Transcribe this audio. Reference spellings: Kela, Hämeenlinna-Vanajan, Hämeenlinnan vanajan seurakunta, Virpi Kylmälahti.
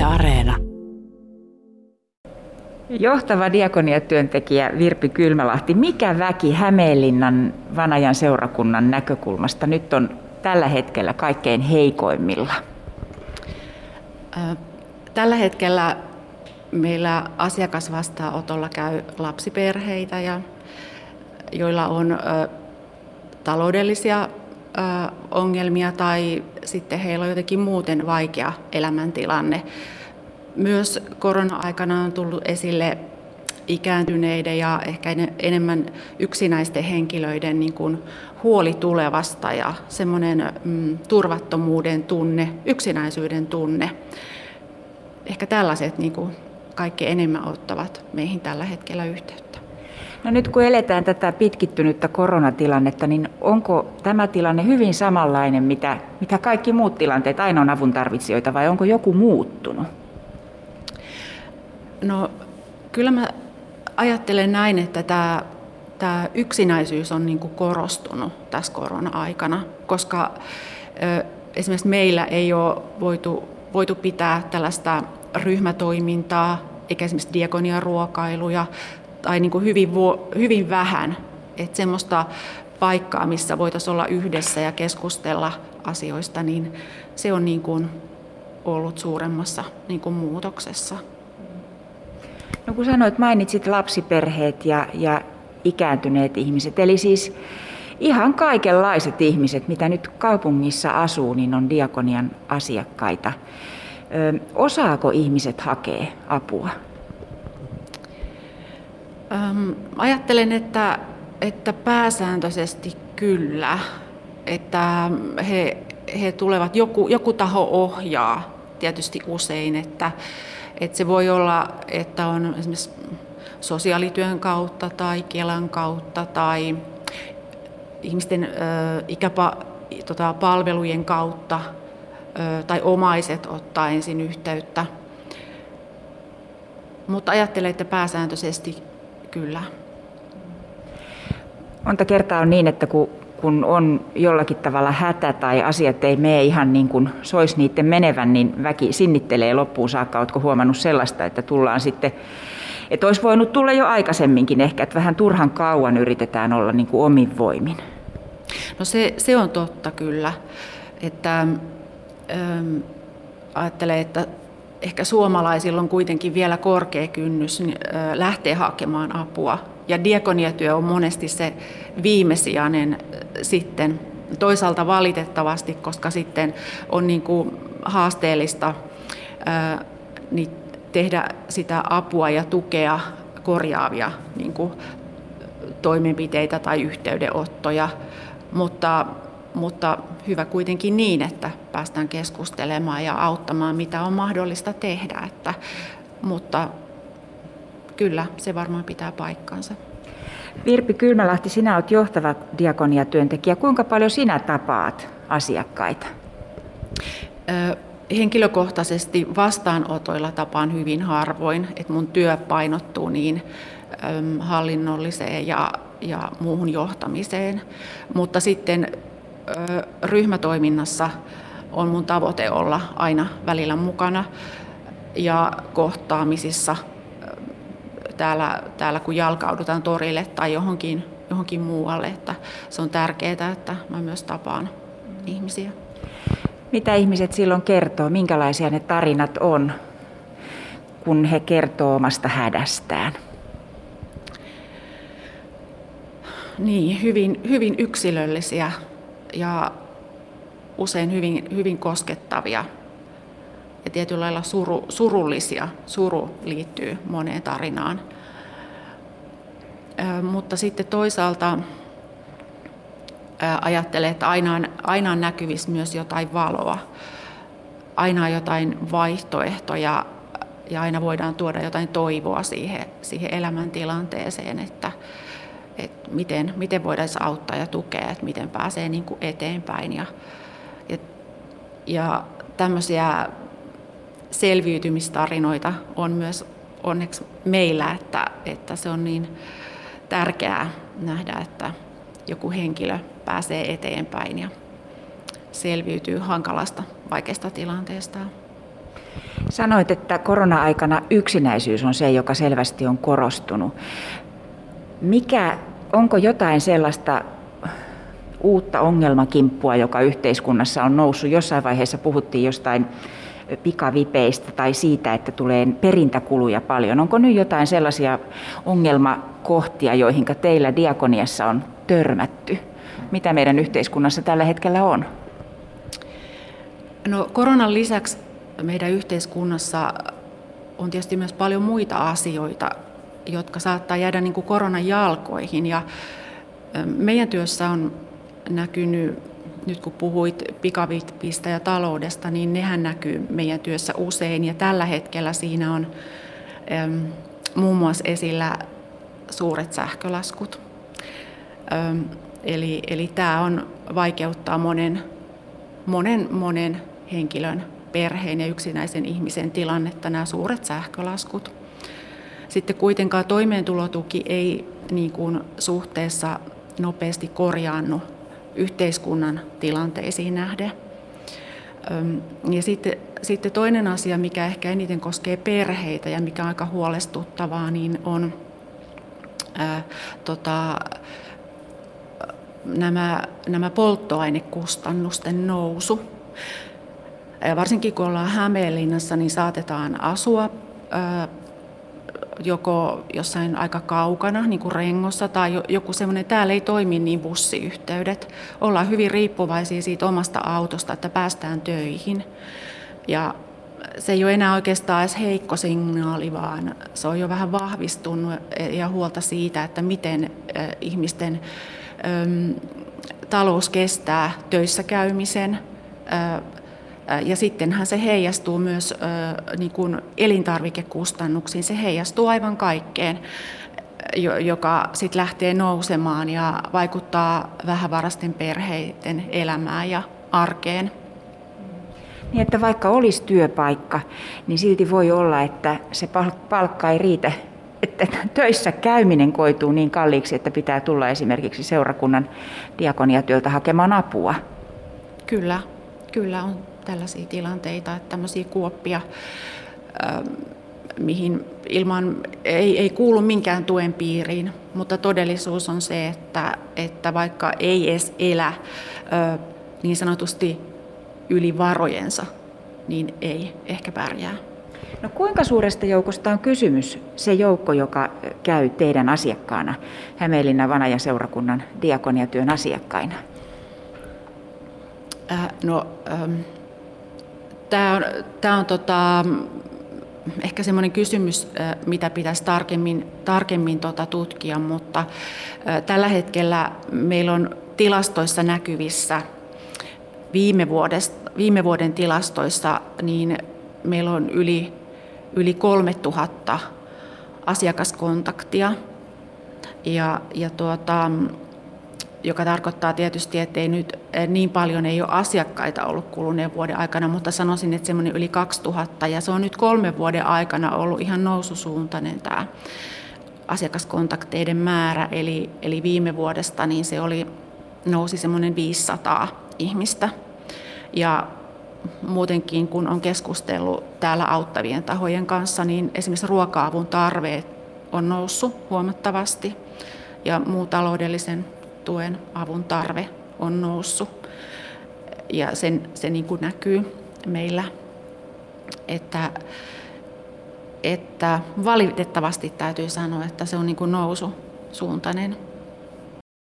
Yle Areena. Johtava diakoniatyöntekijä Virpi Kylmälahti, mikä väki Hämeenlinnan Vanajan seurakunnan näkökulmasta nyt on tällä hetkellä kaikkein heikoimmilla? Tällä hetkellä meillä asiakasvastaanotolla käy lapsiperheitä, ja joilla on taloudellisia ongelmia tai sitten heillä on jotenkin muuten vaikea elämäntilanne. Myös korona-aikana on tullut esille ikääntyneiden ja ehkä enemmän yksinäisten henkilöiden niin kuin huoli tulevasta ja semmoinen turvattomuuden tunne, yksinäisyyden tunne. Ehkä tällaiset niin kuin kaikki enemmän ottavat meihin tällä hetkellä yhteyttä. No nyt kun eletään tätä pitkittynyttä koronatilannetta, niin onko tämä tilanne hyvin samanlainen, mitä kaikki muut tilanteet ainoan avun tarvitsijoita, vai onko joku muuttunut? No kyllä mä ajattelen näin, että tämä yksinäisyys on niin kuin korostunut tässä korona-aikana, koska esimerkiksi meillä ei ole voitu pitää tällaista ryhmätoimintaa, eikä esimerkiksi diakoniaruokailuja, tai niin kuin hyvin vähän, että semmoista paikkaa, missä voitaisiin olla yhdessä ja keskustella asioista, niin se on niin kuin ollut suuremmassa niin kuin muutoksessa. No kun mainitsit lapsiperheet ja ikääntyneet ihmiset, eli siis ihan kaikenlaiset ihmiset, mitä nyt kaupungissa asuu, niin on diakonian asiakkaita. Osaako ihmiset hakea apua? Ajattelen, että pääsääntöisesti kyllä, että he tulevat, joku taho ohjaa tietysti usein, että se voi olla, että on esimerkiksi sosiaalityön kautta tai Kelan kautta tai ihmisten palvelujen kautta tai omaiset ottaa ensin yhteyttä, mutta ajattelen, että pääsääntöisesti kyllä. Monta kertaa on niin, että kun on jollakin tavalla hätä tai asiat ei mene ihan niin kuin soisi niiden menevän, niin väki sinnittelee loppuun saakka. Oletko huomannut sellaista, että tullaan sitten, että olisi voinut tulla jo aikaisemminkin ehkä, että vähän turhan kauan yritetään olla niin kuin omin voimin? No se on totta kyllä, että ajattelen, että ehkä suomalaisilla on kuitenkin vielä korkea kynnys lähteä hakemaan apua. Ja diakoniatyö on monesti se viimesijainen sitten, toisaalta valitettavasti, koska sitten on niin kuin haasteellista niin tehdä sitä apua ja tukea korjaavia niin kuin toimenpiteitä tai yhteydenottoja. Mutta hyvä kuitenkin niin, että päästään keskustelemaan ja auttamaan, mitä on mahdollista tehdä. Mutta kyllä, se varmaan pitää paikkansa. Virpi Kylmälahti, sinä olet johtava diakoniatyöntekijä. Kuinka paljon sinä tapaat asiakkaita? Henkilökohtaisesti vastaanotoilla tapaan hyvin harvoin, että mun työ painottuu niin hallinnolliseen ja muuhun johtamiseen, mutta sitten ryhmätoiminnassa on mun tavoite olla aina välillä mukana, ja kohtaamisissa täällä kun jalkaudutaan torille tai johonkin muualle, että se on tärkeää, että mä myös tapaan ihmisiä. Mitä ihmiset silloin kertoo? Minkälaisia ne tarinat on, kun he kertoo omasta hädästään? Niin, hyvin yksilöllisiä ja usein hyvin koskettavia ja tietyllä lailla surullisia. Suru liittyy moneen tarinaan. Mutta sitten toisaalta ajattelen, että aina on näkyvissä myös jotain valoa, aina jotain vaihtoehtoja ja aina voidaan tuoda jotain toivoa siihen elämäntilanteeseen, että miten voidaan auttaa ja tukea, että miten pääsee niin kuin eteenpäin. Ja tämmöisiä selviytymistarinoita on myös onneksi meillä, että se on niin tärkeää nähdä, että joku henkilö pääsee eteenpäin ja selviytyy hankalasta, vaikeasta tilanteesta. Sanoit, että korona-aikana yksinäisyys on se, joka selvästi on korostunut. Onko jotain sellaista uutta ongelmakimppua, joka yhteiskunnassa on noussut? Jossain vaiheessa puhuttiin jostain pikavipeistä tai siitä, että tulee perintäkuluja paljon. Onko nyt jotain sellaisia ongelmakohtia, joihin teillä diakoniassa on törmätty? Mitä meidän yhteiskunnassa tällä hetkellä on? No, koronan lisäksi meidän yhteiskunnassa on tietysti myös paljon muita asioita, jotka saattaa jäädä niin kuin koronan jalkoihin. Ja meidän työssä on näkynyt, nyt kun puhuit pikavipistä ja taloudesta, niin nehän näkyy meidän työssä usein. Ja tällä hetkellä siinä on muun muassa esillä suuret sähkölaskut. Eli tämä on, vaikeuttaa monen henkilön, perheen ja yksinäisen ihmisen tilannetta, nämä suuret sähkölaskut. Sitten kuitenkaan toimeentulotuki ei niin kuin suhteessa nopeasti korjaannu yhteiskunnan tilanteisiin nähden. Ja sitten toinen asia, mikä ehkä eniten koskee perheitä ja mikä on aika huolestuttavaa, niin on nämä polttoainekustannusten nousu. Ja varsinkin kun ollaan Hämeenlinnassa, niin saatetaan asua joko jossain aika kaukana, niin kuin Rengossa, tai joku semmoinen, täällä ei toimi niin bussiyhteydet. Ollaan hyvin riippuvaisia siitä omasta autosta, että päästään töihin. Ja se ei ole enää oikeastaan edes heikko signaali, vaan se on jo vähän vahvistunut ja huolta siitä, että miten ihmisten talous kestää töissä käymisen. Ja sittenhän se heijastuu myös niin kuin elintarvikekustannuksiin, se heijastuu aivan kaikkeen, joka sitten lähtee nousemaan ja vaikuttaa vähävaraisten perheiden elämään ja arkeen. Niin, että vaikka olisi työpaikka, niin silti voi olla, että se palkka ei riitä, että töissä käyminen koituu niin kalliiksi, että pitää tulla esimerkiksi seurakunnan diakoniatyöltä hakemaan apua. Kyllä on tällaisia tilanteita, että tämmöisiä kuoppia, mihin ei kuulu minkään tuen piiriin, mutta todellisuus on se, että vaikka ei edes elä niin sanotusti yli varojensa, niin ei ehkä pärjää. No, kuinka suuresta joukosta on kysymys, se joukko, joka käy teidän asiakkaana, Hämeenlinna-Vanajan seurakunnan diakoniatyön asiakkaina? Tämä on ehkä semmoinen kysymys, mitä pitäisi tarkemmin tutkia, mutta tällä hetkellä meillä on tilastoissa näkyvissä, viime vuoden tilastoissa, niin meillä on yli 3000 asiakaskontaktia, joka tarkoittaa tietysti, että ei nyt niin paljon ei ole asiakkaita ollut kuluneen vuoden aikana, mutta sanoisin, että semmoinen yli 2000, ja se on nyt 3 vuoden aikana ollut ihan noususuuntainen tämä asiakaskontakteiden määrä, eli viime vuodesta niin se nousi semmoinen 500 ihmistä, ja muutenkin kun on keskustellut täällä auttavien tahojen kanssa, niin esimerkiksi ruoka-avun tarve on noussut huomattavasti, ja muu taloudellisen tuen avun tarve on noussut, ja se niin kuin näkyy meillä, että valitettavasti täytyy sanoa, että se on niin kuin noususuuntainen.